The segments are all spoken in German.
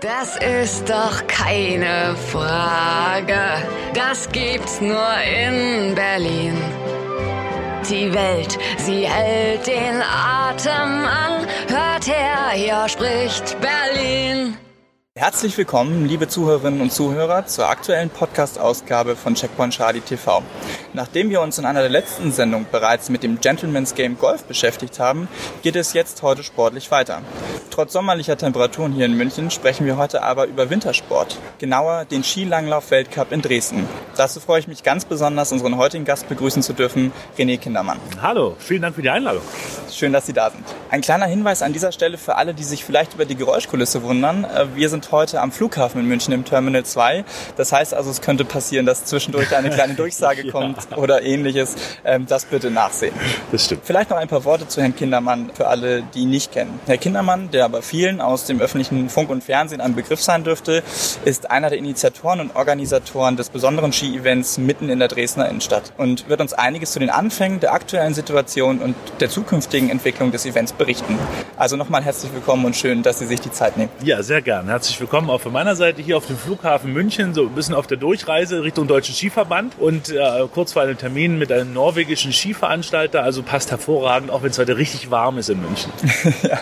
Das ist doch keine Frage. Das gibt's nur in Berlin. Die Welt, sie hält den Atem an. Hört her, hier spricht Berlin. Herzlich willkommen, liebe Zuhörerinnen und Zuhörer, zur aktuellen Podcast-Ausgabe von Checkpoint Charlie TV. Nachdem wir uns in einer der letzten Sendungen bereits mit dem Gentleman's Game Golf beschäftigt haben, geht es jetzt heute sportlich weiter. Trotz sommerlicher Temperaturen hier in München sprechen wir heute aber über Wintersport, genauer den Skilanglauf-Weltcup in Dresden. Dazu freue ich mich ganz besonders, unseren heutigen Gast begrüßen zu dürfen, René Kindermann. Hallo, vielen Dank für die Einladung. Schön, dass Sie da sind. Ein kleiner Hinweis an dieser Stelle für alle, die sich vielleicht über die Geräuschkulisse wundern. Wir sind heute am Flughafen in München im Terminal 2. Das heißt also, es könnte passieren, dass zwischendurch eine kleine Durchsage kommt oder ähnliches. Das bitte nachsehen. Das stimmt. Vielleicht noch ein paar Worte zu Herrn Kindermann für alle, die ihn nicht kennen. Herr Kindermann, der bei vielen aus dem öffentlichen Funk und Fernsehen ein Begriff sein dürfte, ist einer der Initiatoren und Organisatoren des besonderen Ski-Events mitten in der Dresdner Innenstadt und wird uns einiges zu den Anfängen, der aktuellen Situation und der zukünftigen Entwicklung des Events berichten. Also nochmal herzlich willkommen und schön, dass Sie sich die Zeit nehmen. Ja, sehr gern. Herzlich willkommen auch von meiner Seite hier auf dem Flughafen München, so ein bisschen auf der Durchreise Richtung Deutschen Skiverband und kurz vor einem Termin mit einem norwegischen Skiveranstalter, also passt hervorragend, auch wenn es heute richtig warm ist in München. Ja.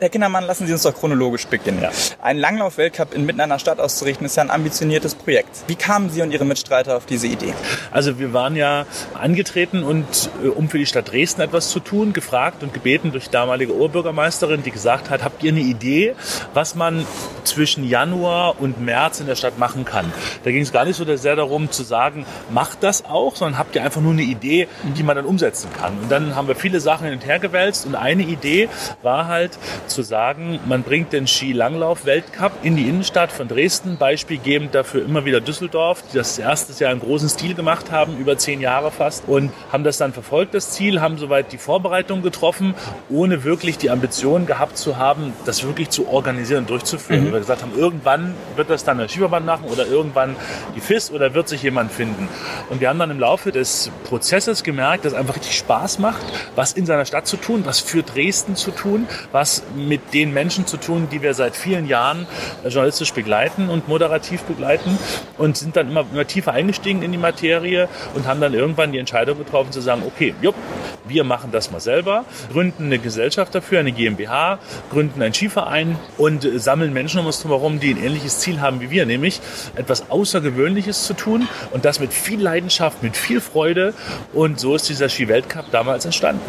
Herr Kindermann, lassen Sie uns doch chronologisch beginnen. Ja. Einen Langlauf-Weltcup inmitten einer Stadt auszurichten, ist ja ein ambitioniertes Projekt. Wie kamen Sie und Ihre Mitstreiter auf diese Idee? Also wir waren ja angetreten und um für die Stadt Dresden etwas zu tun, gefragt und gebeten durch die damalige Oberbürgermeisterin, die gesagt hat, habt ihr eine Idee, was man zwischen Januar und März in der Stadt machen kann. Da ging es gar nicht so sehr darum zu sagen, macht das auch, sondern habt ihr einfach nur eine Idee, die man dann umsetzen kann. Und dann haben wir viele Sachen hin und her gewälzt und eine Idee war halt zu sagen, man bringt den Skilanglauf-Weltcup in die Innenstadt von Dresden, beispielgebend dafür immer wieder Düsseldorf, die das erstes Jahr im großen Stil gemacht haben, über 10 Jahre fast und haben das dann verfolgt, das Ziel, haben soweit die Vorbereitung getroffen, ohne wirklich die Ambition gehabt zu haben, das wirklich zu organisieren und durchzuführen. Wir gesagt haben, irgendwann wird das dann der Skiverband machen oder irgendwann die FIS oder wird sich jemand finden. Und wir haben dann im Laufe des Prozesses gemerkt, dass es einfach richtig Spaß macht, was in seiner Stadt zu tun, was für Dresden zu tun, was mit den Menschen zu tun, die wir seit vielen Jahren journalistisch begleiten und moderativ begleiten und sind dann immer tiefer eingestiegen in die Materie und haben dann irgendwann die Entscheidung getroffen zu sagen, okay, jupp, wir machen das mal selber, gründen eine Gesellschaft dafür, eine GmbH, gründen einen Skiverein und sammeln Menschen um uns drumherum, die ein ähnliches Ziel haben wie wir, nämlich etwas Außergewöhnliches zu tun und das mit viel Leidenschaft, mit viel Freude und so ist dieser Ski-Weltcup damals entstanden.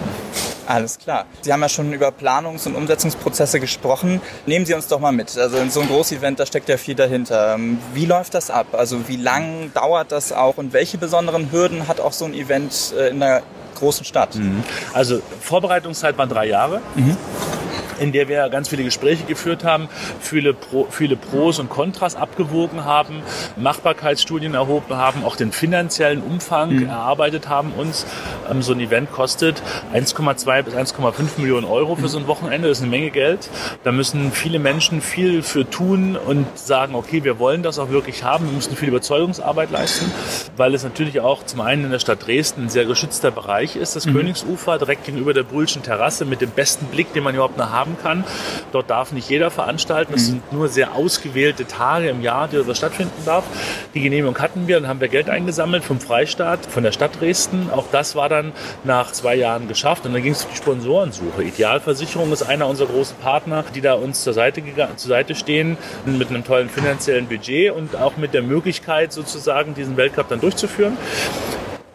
Alles klar. Sie haben ja schon über Planungs- und Umsetzungsprozesse gesprochen. Nehmen Sie uns doch mal mit. Also in so einem Großevent, da steckt ja viel dahinter. Wie läuft das ab? Also wie lang dauert das auch und welche besonderen Hürden hat auch so ein Event in einer großen Stadt? Also Vorbereitungszeit waren 3 Jahre. In der wir ganz viele Gespräche geführt haben, viele Pros und Kontras abgewogen haben, Machbarkeitsstudien erhoben haben, auch den finanziellen Umfang erarbeitet haben uns. So ein Event kostet 1,2 bis 1,5 Millionen Euro für so ein Wochenende. Das ist eine Menge Geld. Da müssen viele Menschen viel für tun und sagen, okay, wir wollen das auch wirklich haben. Wir müssen viel Überzeugungsarbeit leisten, weil es natürlich auch zum einen in der Stadt Dresden ein sehr geschützter Bereich ist, das Königsufer, direkt gegenüber der Brühlschen Terrasse mit dem besten Blick, den man überhaupt nach haben kann. Dort darf nicht jeder veranstalten. Es sind nur sehr ausgewählte Tage im Jahr, die das stattfinden darf. Die Genehmigung hatten wir, dann haben wir Geld eingesammelt vom Freistaat, von der Stadt Dresden. Auch das war dann nach 2 Jahren geschafft. Und dann ging es um die Sponsorensuche. Idealversicherung ist einer unserer großen Partner, die da uns zur Seite stehen, mit einem tollen finanziellen Budget und auch mit der Möglichkeit sozusagen, diesen Weltcup dann durchzuführen.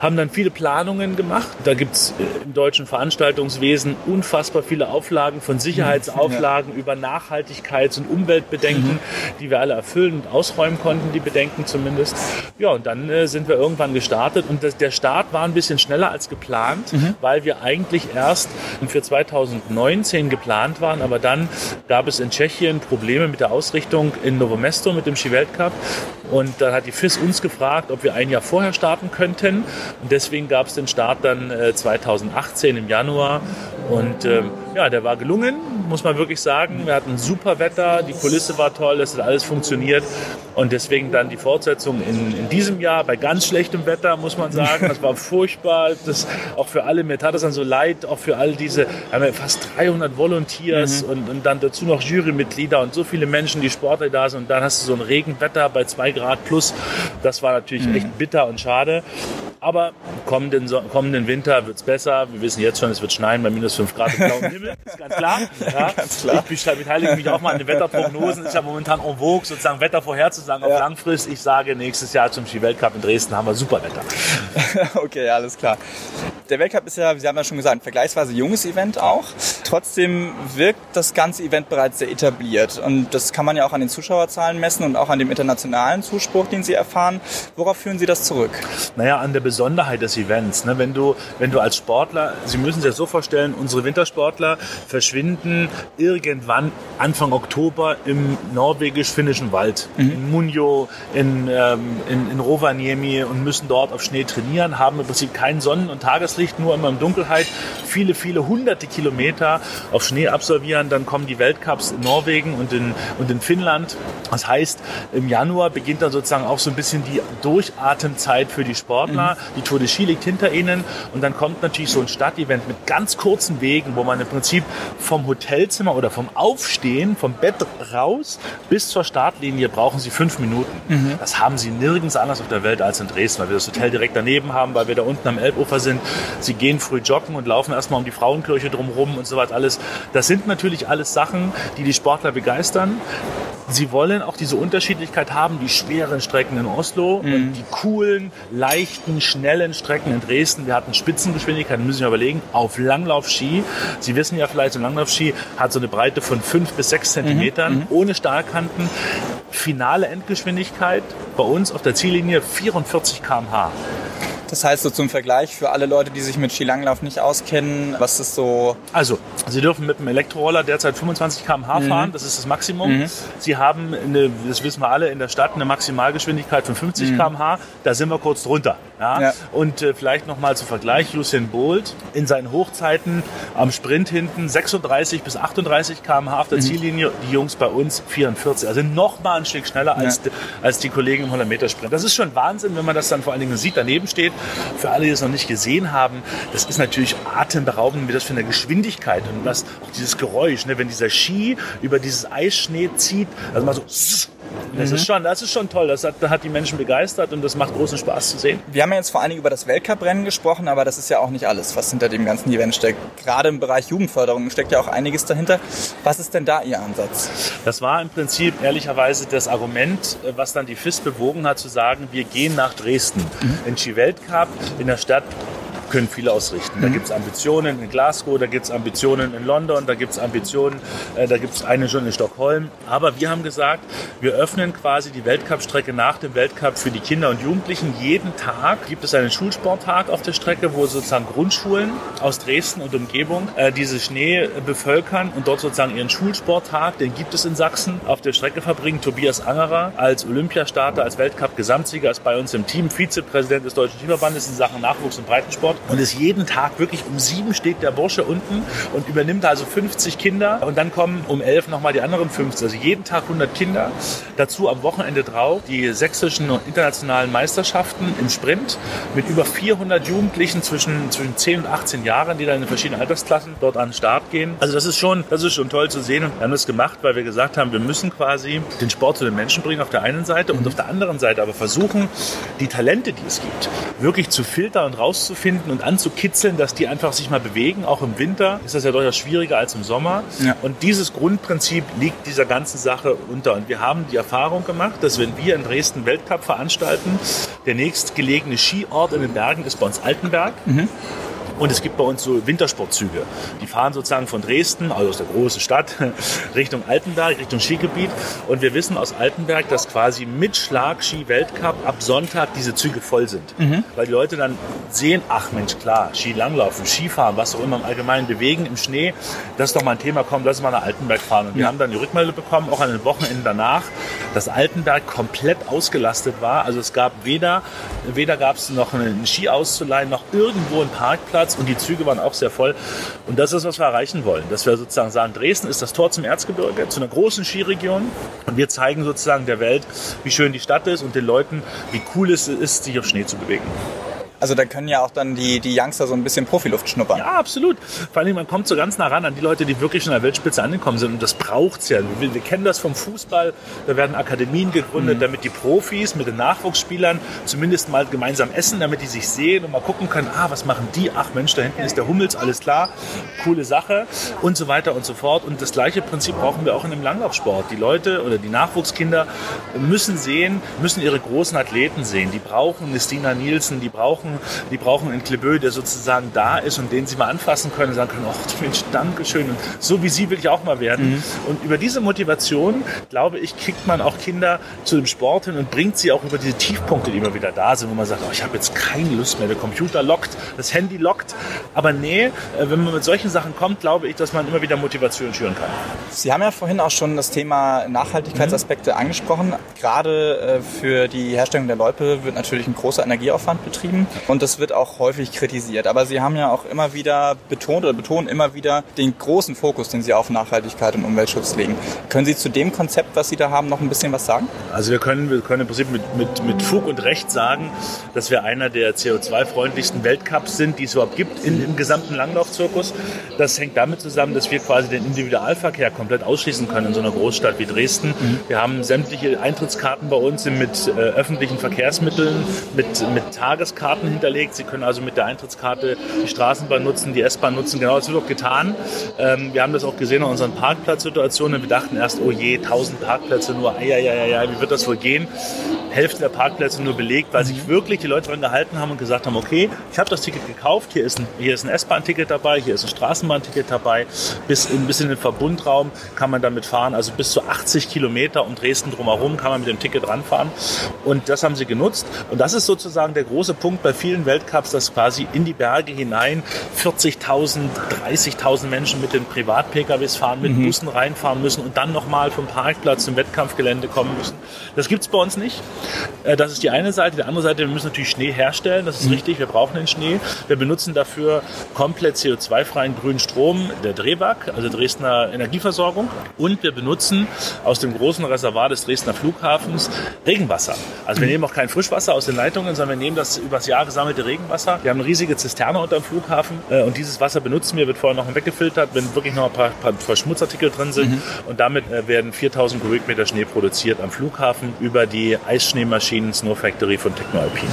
Haben dann viele Planungen gemacht. Da gibt's im deutschen Veranstaltungswesen unfassbar viele Auflagen von Sicherheitsauflagen über Nachhaltigkeits- und Umweltbedenken, die wir alle erfüllen und ausräumen konnten, die Bedenken zumindest. Ja, und dann sind wir irgendwann gestartet und der Start war ein bisschen schneller als geplant, weil wir eigentlich erst für 2019 geplant waren, aber dann gab es in Tschechien Probleme mit der Ausrichtung in Novo Mesto mit dem Ski-Weltcup und dann hat die FIS uns gefragt, ob wir ein Jahr vorher starten könnten. Und deswegen gab es den Start dann 2018 im Januar. Und Ja, der war gelungen, muss man wirklich sagen. Wir hatten super Wetter, die Kulisse war toll, es hat alles funktioniert. Und deswegen dann die Fortsetzung in diesem Jahr bei ganz schlechtem Wetter, muss man sagen. Das war furchtbar, das auch für alle. Mir tat es dann so leid, auch für all diese, haben wir fast 300 Volunteers und dann dazu noch Jurymitglieder und so viele Menschen, die Sportler da sind. Und dann hast du so ein Regenwetter bei 2 Grad plus. Das war natürlich echt bitter und schade. Aber kommenden Winter wird es besser. Wir wissen jetzt schon, es wird schneien bei -5 Grad im blauen Himmel. Ist ganz klar. Ja. Ganz klar. Ich beteilige mich auch mal an den Wetterprognosen. Ist ja momentan en vogue, sozusagen Wetter vorherzusagen auf Langfrist. Ich sage, nächstes Jahr zum Skiweltcup in Dresden haben wir super Wetter. Okay, alles klar. Der Weltcup ist ja, Sie haben ja schon gesagt, ein vergleichsweise junges Event auch. Trotzdem wirkt das ganze Event bereits sehr etabliert. Und das kann man ja auch an den Zuschauerzahlen messen und auch an dem internationalen Zuspruch, den Sie erfahren. Worauf führen Sie das zurück? Naja, an der Besonderheit des Events. Ne? Wenn du als Sportler, Sie müssen sich das so vorstellen, unsere Wintersportler verschwinden irgendwann Anfang Oktober im norwegisch-finnischen Wald. In Munjo, in Rovaniemi und müssen dort auf Schnee trainieren, haben im Prinzip kein Sonnen- und Tageslicht, nur immer in Dunkelheit, viele, viele hunderte Kilometer auf Schnee absolvieren. Dann kommen die Weltcups in Norwegen und in Finnland. Das heißt, im Januar beginnt dann sozusagen auch so ein bisschen die Durchatemzeit für die Sportler. Die Tour de Ski liegt hinter ihnen und dann kommt natürlich so ein Stadtevent mit ganz kurzen Wegen, wo man im Prinzip vom Hotelzimmer oder vom Aufstehen, vom Bett raus bis zur Startlinie brauchen sie 5 Minuten. Das haben sie nirgends anders auf der Welt als in Dresden, weil wir das Hotel direkt daneben haben, weil wir da unten am Elbufer sind. Sie gehen früh joggen und laufen erstmal um die Frauenkirche drumherum und so was alles. Das sind natürlich alles Sachen, die die Sportler begeistern. Sie wollen auch diese Unterschiedlichkeit haben, die schweren Strecken in Oslo und die coolen, leichten, schnellen Strecken in Dresden. Wir hatten Spitzengeschwindigkeiten, müssen wir überlegen, auf Langlaufski. Sie wissen ja vielleicht, so ein Langlaufski hat so eine Breite von 5 bis 6 Zentimetern, ohne Stahlkanten. Finale Endgeschwindigkeit bei uns auf der Ziellinie 44 km/h. Das heißt so zum Vergleich für alle Leute, die sich mit Skilanglauf nicht auskennen, was ist so... Also, Sie dürfen mit dem Elektroroller derzeit 25 km/h fahren, das ist das Maximum. Sie haben, das wissen wir alle, in der Stadt eine Maximalgeschwindigkeit von 50 km/h, da sind wir kurz drunter. Ja? Ja. Und vielleicht nochmal zum Vergleich, Usain Bolt in seinen Hochzeiten am Sprint hinten 36 bis 38 km/h auf der Ziellinie, die Jungs bei uns 44. Also nochmal ein Stück schneller als die Kollegen im 100-Meter-Sprint. Das ist schon Wahnsinn, wenn man das dann vor allen Dingen sieht, daneben steht. Für alle, die es noch nicht gesehen haben, das ist natürlich atemberaubend, wie das für eine Geschwindigkeit und was auch dieses Geräusch, ne, wenn dieser Ski über dieses Eisschnee zieht, also mal so... Das ist schon toll, das hat die Menschen begeistert und das macht großen Spaß zu sehen. Wir haben ja jetzt vor allen Dingen über das Weltcuprennen gesprochen, aber das ist ja auch nicht alles, was hinter dem ganzen Event steckt. Gerade im Bereich Jugendförderung steckt ja auch einiges dahinter. Was ist denn da Ihr Ansatz? Das war im Prinzip ehrlicherweise das Argument, was dann die FIS bewogen hat, zu sagen, wir gehen nach Dresden. In Ski-Weltcup in der Stadt können viel ausrichten. Da gibt es Ambitionen in Glasgow, da gibt es Ambitionen in London, da gibt es Ambitionen, da gibt es eine schon in Stockholm. Aber wir haben gesagt, wir öffnen quasi die Weltcup-Strecke nach dem Weltcup für die Kinder und Jugendlichen. Jeden Tag gibt es einen Schulsporttag auf der Strecke, wo sozusagen Grundschulen aus Dresden und Umgebung diese Schnee bevölkern und dort sozusagen ihren Schulsporttag, den gibt es in Sachsen, auf der Strecke verbringen. Tobias Angerer als Olympiastarter, als Weltcup-Gesamtsieger, ist bei uns im Team Vizepräsident des Deutschen Skiverbandes in Sachen Nachwuchs und Breitensport. Und ist jeden Tag wirklich um 7 steht der Bursche unten und übernimmt also 50 Kinder. Und dann kommen um 11 nochmal die anderen 50. Also jeden Tag 100 Kinder. Dazu am Wochenende drauf die sächsischen und internationalen Meisterschaften im Sprint mit über 400 Jugendlichen zwischen 10 und 18 Jahren, die dann in verschiedenen Altersklassen dort an den Start gehen. Also das ist schon toll zu sehen. Und wir haben das gemacht, weil wir gesagt haben, wir müssen quasi den Sport zu den Menschen bringen auf der einen Seite und auf der anderen Seite aber versuchen, die Talente, die es gibt, wirklich zu filtern und rauszufinden und anzukitzeln, dass die einfach sich mal bewegen. Auch im Winter ist das ja durchaus schwieriger als im Sommer. Ja. Und dieses Grundprinzip liegt dieser ganzen Sache unter. Und wir haben die Erfahrung gemacht, dass wenn wir in Dresden Weltcup veranstalten, der nächstgelegene Skiort in den Bergen ist bei uns Altenberg. Und es gibt bei uns so Wintersportzüge. Die fahren sozusagen von Dresden, also aus der großen Stadt, Richtung Altenberg, Richtung Skigebiet. Und wir wissen aus Altenberg, dass quasi mit Schlag-Ski-Weltcup ab Sonntag diese Züge voll sind. Weil die Leute dann sehen, ach Mensch, klar, Skilanglaufen, Skifahren, was auch immer im Allgemeinen, bewegen im Schnee, das ist doch mal ein Thema, komm, lass mal nach Altenberg fahren. Und wir haben dann die Rückmeldung bekommen, auch an den Wochenenden danach, dass Altenberg komplett ausgelastet war. Also es gab weder gab es noch einen Ski auszuleihen, noch irgendwo einen Parkplatz, und die Züge waren auch sehr voll. Und das ist, was wir erreichen wollen. Dass wir sozusagen sagen, Dresden ist das Tor zum Erzgebirge, zu einer großen Skiregion, und wir zeigen sozusagen der Welt, wie schön die Stadt ist und den Leuten, wie cool es ist, sich auf Schnee zu bewegen. Also da können ja auch dann die Youngster so ein bisschen Profiluft schnuppern. Ja, absolut. Vor allem, man kommt so ganz nah ran an die Leute, die wirklich schon an der Weltspitze angekommen sind. Und das braucht es ja. Wir kennen das vom Fußball. Da werden Akademien gegründet, damit die Profis mit den Nachwuchsspielern zumindest mal gemeinsam essen, damit die sich sehen und mal gucken können, was machen die? Ach Mensch, da hinten ist der Hummels, alles klar. Coole Sache und so weiter und so fort. Und das gleiche Prinzip brauchen wir auch in dem Langlaufsport. Die Leute oder die Nachwuchskinder müssen ihre großen Athleten sehen. Die brauchen eine Stina Nielsen, die brauchen einen Klebö, der sozusagen da ist und den sie mal anfassen können und sagen können, ach Mensch, Dankeschön, und so wie sie will ich auch mal werden. Und über diese Motivation, glaube ich, kriegt man auch Kinder zu dem Sport hin und bringt sie auch über diese Tiefpunkte, die immer wieder da sind, wo man sagt, ich habe jetzt keine Lust mehr, der Computer lockt, das Handy lockt. Aber nee, wenn man mit solchen Sachen kommt, glaube ich, dass man immer wieder Motivation schüren kann. Sie haben ja vorhin auch schon das Thema Nachhaltigkeitsaspekte angesprochen. Gerade für die Herstellung der Loipe wird natürlich ein großer Energieaufwand betrieben. Und das wird auch häufig kritisiert. Aber Sie haben ja auch immer wieder betonen immer wieder den großen Fokus, den Sie auf Nachhaltigkeit und Umweltschutz legen. Können Sie zu dem Konzept, was Sie da haben, noch ein bisschen was sagen? Also wir können im Prinzip mit Fug und Recht sagen, dass wir einer der CO2-freundlichsten Weltcups sind, die es überhaupt gibt im gesamten Langlaufzirkus. Das hängt damit zusammen, dass wir quasi den Individualverkehr komplett ausschließen können in so einer Großstadt wie Dresden. Wir haben sämtliche Eintrittskarten bei uns mit öffentlichen Verkehrsmitteln, mit Tageskarten hinterlegt. Sie können also mit der Eintrittskarte die Straßenbahn nutzen, die S-Bahn nutzen. Genau, das wird auch getan. Wir haben das auch gesehen an unseren Parkplatzsituationen. Wir dachten erst, 1000 Parkplätze nur, wie wird das wohl gehen? Hälfte der Parkplätze nur belegt, weil sich wirklich die Leute daran gehalten haben und gesagt haben, okay, ich habe das Ticket gekauft, hier ist ein S-Bahn-Ticket dabei, hier ist ein Straßenbahnticket dabei, bis in den Verbundraum kann man damit fahren, also bis zu 80 Kilometer um Dresden drumherum kann man mit dem Ticket ranfahren, und das haben sie genutzt, und das ist sozusagen der große Punkt bei vielen Weltcups, dass quasi in die Berge hinein 40.000, 30.000 Menschen mit den Privat-PKWs fahren, mit Bussen reinfahren müssen und dann nochmal vom Parkplatz zum Wettkampfgelände kommen müssen. Das gibt es bei uns nicht. Das ist die eine Seite. Die andere Seite, wir müssen natürlich Schnee herstellen. Das ist richtig, wir brauchen den Schnee. Wir benutzen dafür komplett CO2-freien grünen Strom, der DREWAG, also Dresdner Energieversorgung. Und wir benutzen aus dem großen Reservoir des Dresdner Flughafens Regenwasser. Also wir nehmen auch kein Frischwasser aus den Leitungen, sondern wir nehmen das übers Jahr gesammelte Regenwasser. Wir haben eine riesige Zisterne unter dem Flughafen und dieses Wasser benutzen wir, wird vorher noch weggefiltert, wenn wirklich noch ein paar Verschmutzartikel drin sind. Und damit werden 4.000 Kubikmeter Schnee produziert am Flughafen über die Eisschneemaschinen Snow Factory von TechnoAlpin.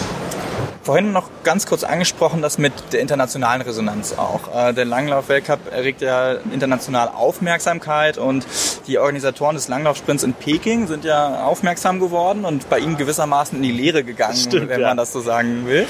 Vorhin noch ganz kurz angesprochen, das mit der internationalen Resonanz auch. Der Langlauf-Weltcup erregt ja international Aufmerksamkeit, und die Organisatoren des Langlaufsprints in Peking sind ja aufmerksam geworden und bei ihnen gewissermaßen in die Lehre gegangen, man das so sagen will.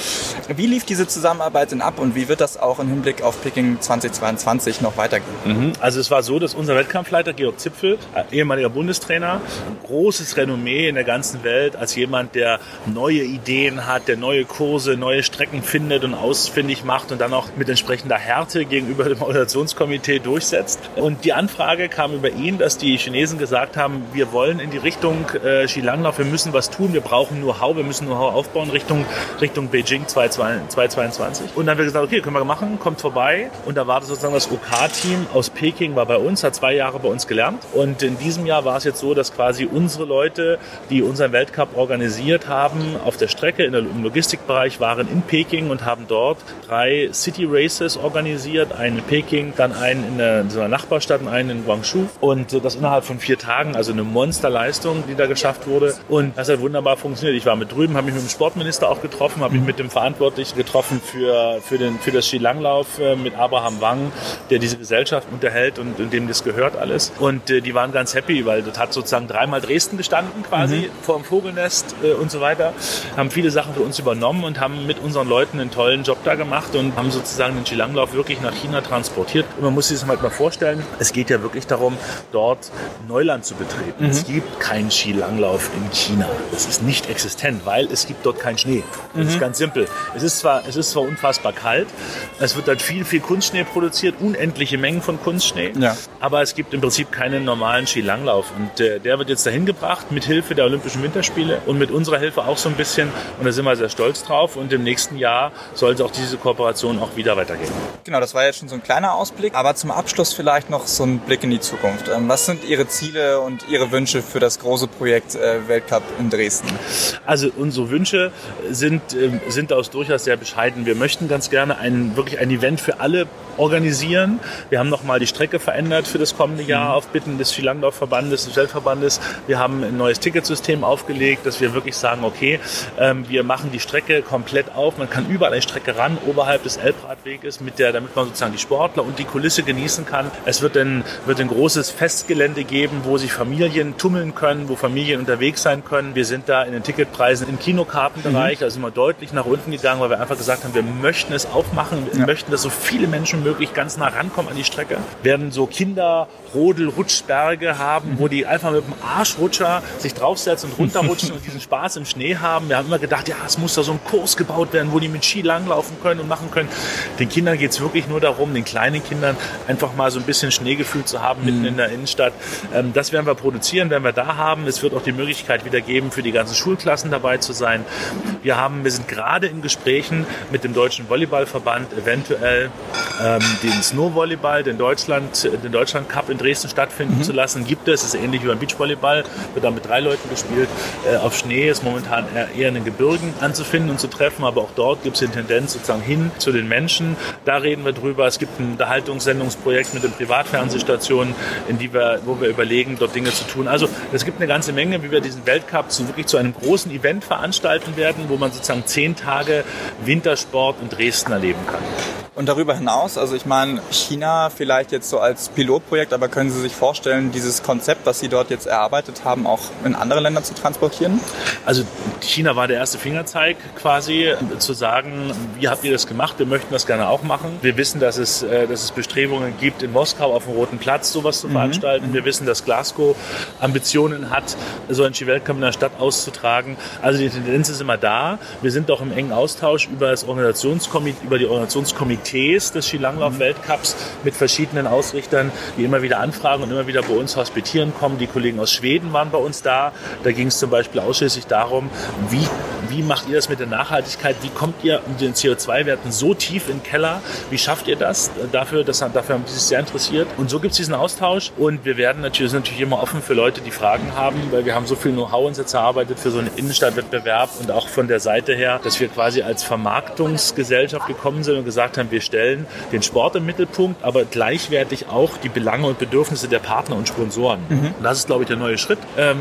Wie lief diese Zusammenarbeit denn ab und wie wird das auch im Hinblick auf Peking 2022 noch weitergehen? Also es war so, dass unser Wettkampfleiter Georg Zipfel, ehemaliger Bundestrainer, ein großes Renommee in der ganzen Welt als jemand, der neue Ideen hat, der neue Kurse, neue Strecken findet und ausfindig macht und dann auch mit entsprechender Härte gegenüber dem Organisationskomitee durchsetzt. Und die Anfrage kam über ihn, dass die Chinesen gesagt haben, wir wollen in die Richtung Skilanglauf, wir müssen was tun, wir brauchen Know-how, wir müssen Know-how aufbauen Richtung Beijing 2022. Und dann haben wir gesagt, okay, können wir machen, kommt vorbei. Und da war das sozusagen das OK-Team aus Peking, war bei uns, hat 2 Jahre bei uns gelernt. Und in diesem Jahr war es jetzt so, dass quasi unsere Leute, die unseren Weltcup organisiert haben, auf der Strecke im Logistikbereich waren in Peking und haben dort 3 City Races organisiert, einen in Peking, dann einen in so einer Nachbarstadt und einen in Guangzhou, und das innerhalb von 4 Tagen, also eine Monsterleistung, die da geschafft wurde, und das hat wunderbar funktioniert. Ich war mit drüben, habe mich mit dem Sportminister auch getroffen, habe mich mit dem Verantwortlichen getroffen für das Skilanglauf, mit Abraham Wang, der diese Gesellschaft unterhält und dem das gehört alles, und die waren ganz happy, weil das hat sozusagen 3-mal Dresden gestanden quasi vor dem Vogelnest und so weiter, haben viele Sachen für uns übernommen und haben mit unseren Leuten einen tollen Job da gemacht und haben sozusagen den Skilanglauf wirklich nach China transportiert. Und man muss sich das halt mal vorstellen, es geht ja wirklich darum, dort Neuland zu betreten. Mhm. Es gibt keinen Skilanglauf in China. Das ist nicht existent, weil es gibt dort keinen Schnee. Das ist ganz simpel. Es ist zwar unfassbar kalt, es wird dort viel Kunstschnee produziert, unendliche Mengen von Kunstschnee, aber es gibt im Prinzip keinen normalen Skilanglauf. Und der wird jetzt dahin gebracht, mit Hilfe der Olympischen Winterspiele und mit unserer Hilfe auch so ein bisschen. Und da sind wir sehr stolz drauf. Und im nächsten Jahr soll auch diese Kooperation auch wieder weitergehen. Genau, das war jetzt schon so ein kleiner Ausblick. Aber zum Abschluss vielleicht noch so ein Blick in die Zukunft. Was sind Ihre Ziele und Ihre Wünsche für das große Projekt Weltcup in Dresden? Also unsere Wünsche sind durchaus sehr bescheiden. Wir möchten ganz gerne wirklich ein Event für alle organisieren. Wir haben nochmal die Strecke verändert für das kommende Jahr auf Bitten des Skilanglaufverbandes, des Weltverbandes. Wir haben ein neues Ticketsystem aufgelegt, dass wir wirklich sagen, okay, wir machen die Strecke komplett auf. Man kann überall eine Strecke ran, oberhalb des Elbradweges, damit man sozusagen die Sportler und die Kulisse genießen kann. Es wird ein großes Festgelände geben, wo sich Familien tummeln können, wo Familien unterwegs sein können. Wir sind da in den Ticketpreisen im Kinokartenbereich, also immer deutlich nach unten gegangen, weil wir einfach gesagt haben, wir möchten es aufmachen, wir möchten, dass so viele Menschen möglich ganz nah rankommen an die Strecke. Wir werden so Kinder-Rodel-Rutschberge haben, wo die einfach mit dem Arschrutscher sich draufsetzen und runterrutschen und diesen Spaß im Schnee haben. Wir haben immer gedacht, ja, es muss da so ein Kurs gebaut werden, wo die mit Ski langlaufen können und machen können. Den Kindern geht es wirklich nur darum, den kleinen Kindern einfach mal so ein bisschen Schneegefühl zu haben mitten in der Innenstadt. Das werden wir produzieren, werden wir da haben. Es wird auch die Möglichkeit wieder geben, für die ganzen Schulklassen dabei zu sein. Wir sind gerade in Gesprächen mit dem Deutschen Volleyballverband eventuell den Snowvolleyball den Deutschland Cup in Dresden stattfinden zu lassen. Es ist ähnlich wie beim Beachvolleyball, wird dann mit 3 Leuten gespielt. Auf Schnee ist momentan eher in den Gebirgen anzufinden und zu treffen, aber auch dort gibt es die Tendenz sozusagen hin zu den Menschen. Da reden wir drüber. Es gibt ein Unterhaltungssendungsprojekt mit den Privatfernsehstationen, wo wir überlegen, dort Dinge zu tun. Also es gibt eine ganze Menge, wie wir diesen Weltcup zu einem großen Event veranstalten werden, wo man sozusagen 10 Tage Wintersport in Dresden erleben kann. Und darüber hinaus, also ich meine, China vielleicht jetzt so als Pilotprojekt, aber können Sie sich vorstellen, dieses Konzept, was Sie dort jetzt erarbeitet haben, auch in andere Länder zu transportieren? Also China war der erste Fingerzeig quasi, zu sagen, wie habt ihr das gemacht? Wir möchten das gerne auch machen. Wir wissen, dass es Bestrebungen gibt, in Moskau auf dem Roten Platz sowas zu veranstalten. Wir wissen, dass Glasgow Ambitionen hat, so einen Ski-Weltcup in der Stadt auszutragen. Also die Tendenz ist immer da. Wir sind auch im engen Austausch über die Organisationskomitees des Skilanglauf-Weltcups mit verschiedenen Ausrichtern, die immer wieder anfragen und immer wieder bei uns hospitieren kommen. Die Kollegen aus Schweden waren bei uns da. Da ging es zum Beispiel ausschließlich darum, wie macht ihr das mit der Nachhaltigkeit? Wie kommt ihr mit den CO2-Werten so tief in den Keller? Wie schafft ihr das? Dafür haben sie sich sehr interessiert. Und so gibt es diesen Austausch. Und wir sind natürlich immer offen für Leute, die Fragen haben, weil wir haben so viel Know-how uns jetzt erarbeitet für so einen Innenstadtwettbewerb und auch von der Seite her, dass wir quasi als Vermarktungsgesellschaft gekommen sind und gesagt haben, wir stellen den Sport im Mittelpunkt, aber gleichwertig auch die Belange und Bedürfnisse der Partner und Sponsoren. Und das ist, glaube ich, der neue Schritt,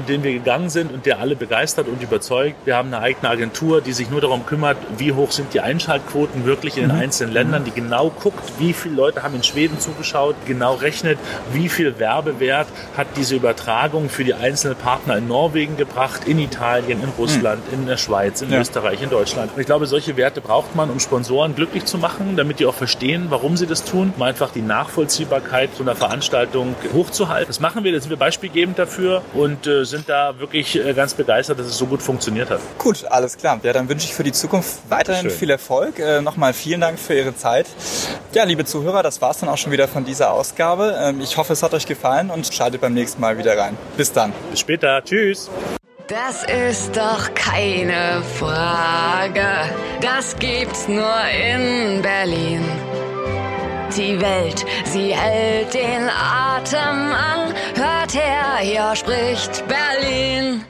den wir gegangen sind und der alle begeistert und überzeugt. Wir haben eine eigene Agentur, die sich nur darum kümmert, wie hoch sind die Einschaltquoten wirklich in den einzelnen Ländern, die genau guckt, wie viele Leute haben in Schweden zugeschaut, genau rechnet, wie viel Werbewert hat diese Übertragung für die einzelnen Partner in Norwegen gebracht, in Italien, in Russland, in der Schweiz, in Österreich, in Deutschland. Und ich glaube, solche Werte braucht man, um Sponsoren glücklich zu machen, damit die auch verstehen, warum sie das tun, um einfach die Nachvollziehbarkeit so einer Veranstaltung hochzuhalten. Das machen wir, da sind wir beispielgebend dafür und sind da wirklich ganz begeistert, dass es so gut funktioniert hat. Gut, alles klar. Ja, dann wünsche ich für die Zukunft weiterhin viel Erfolg. Nochmal vielen Dank für Ihre Zeit. Ja, liebe Zuhörer, das war's dann auch schon wieder von dieser Ausgabe. Ich hoffe, es hat euch gefallen und schaltet beim nächsten Mal wieder rein. Bis dann. Bis später. Tschüss. Das ist doch keine Frage. Das gibt's nur in Berlin. Die Welt, sie hält den Atem an. Hört her, hier spricht Berlin.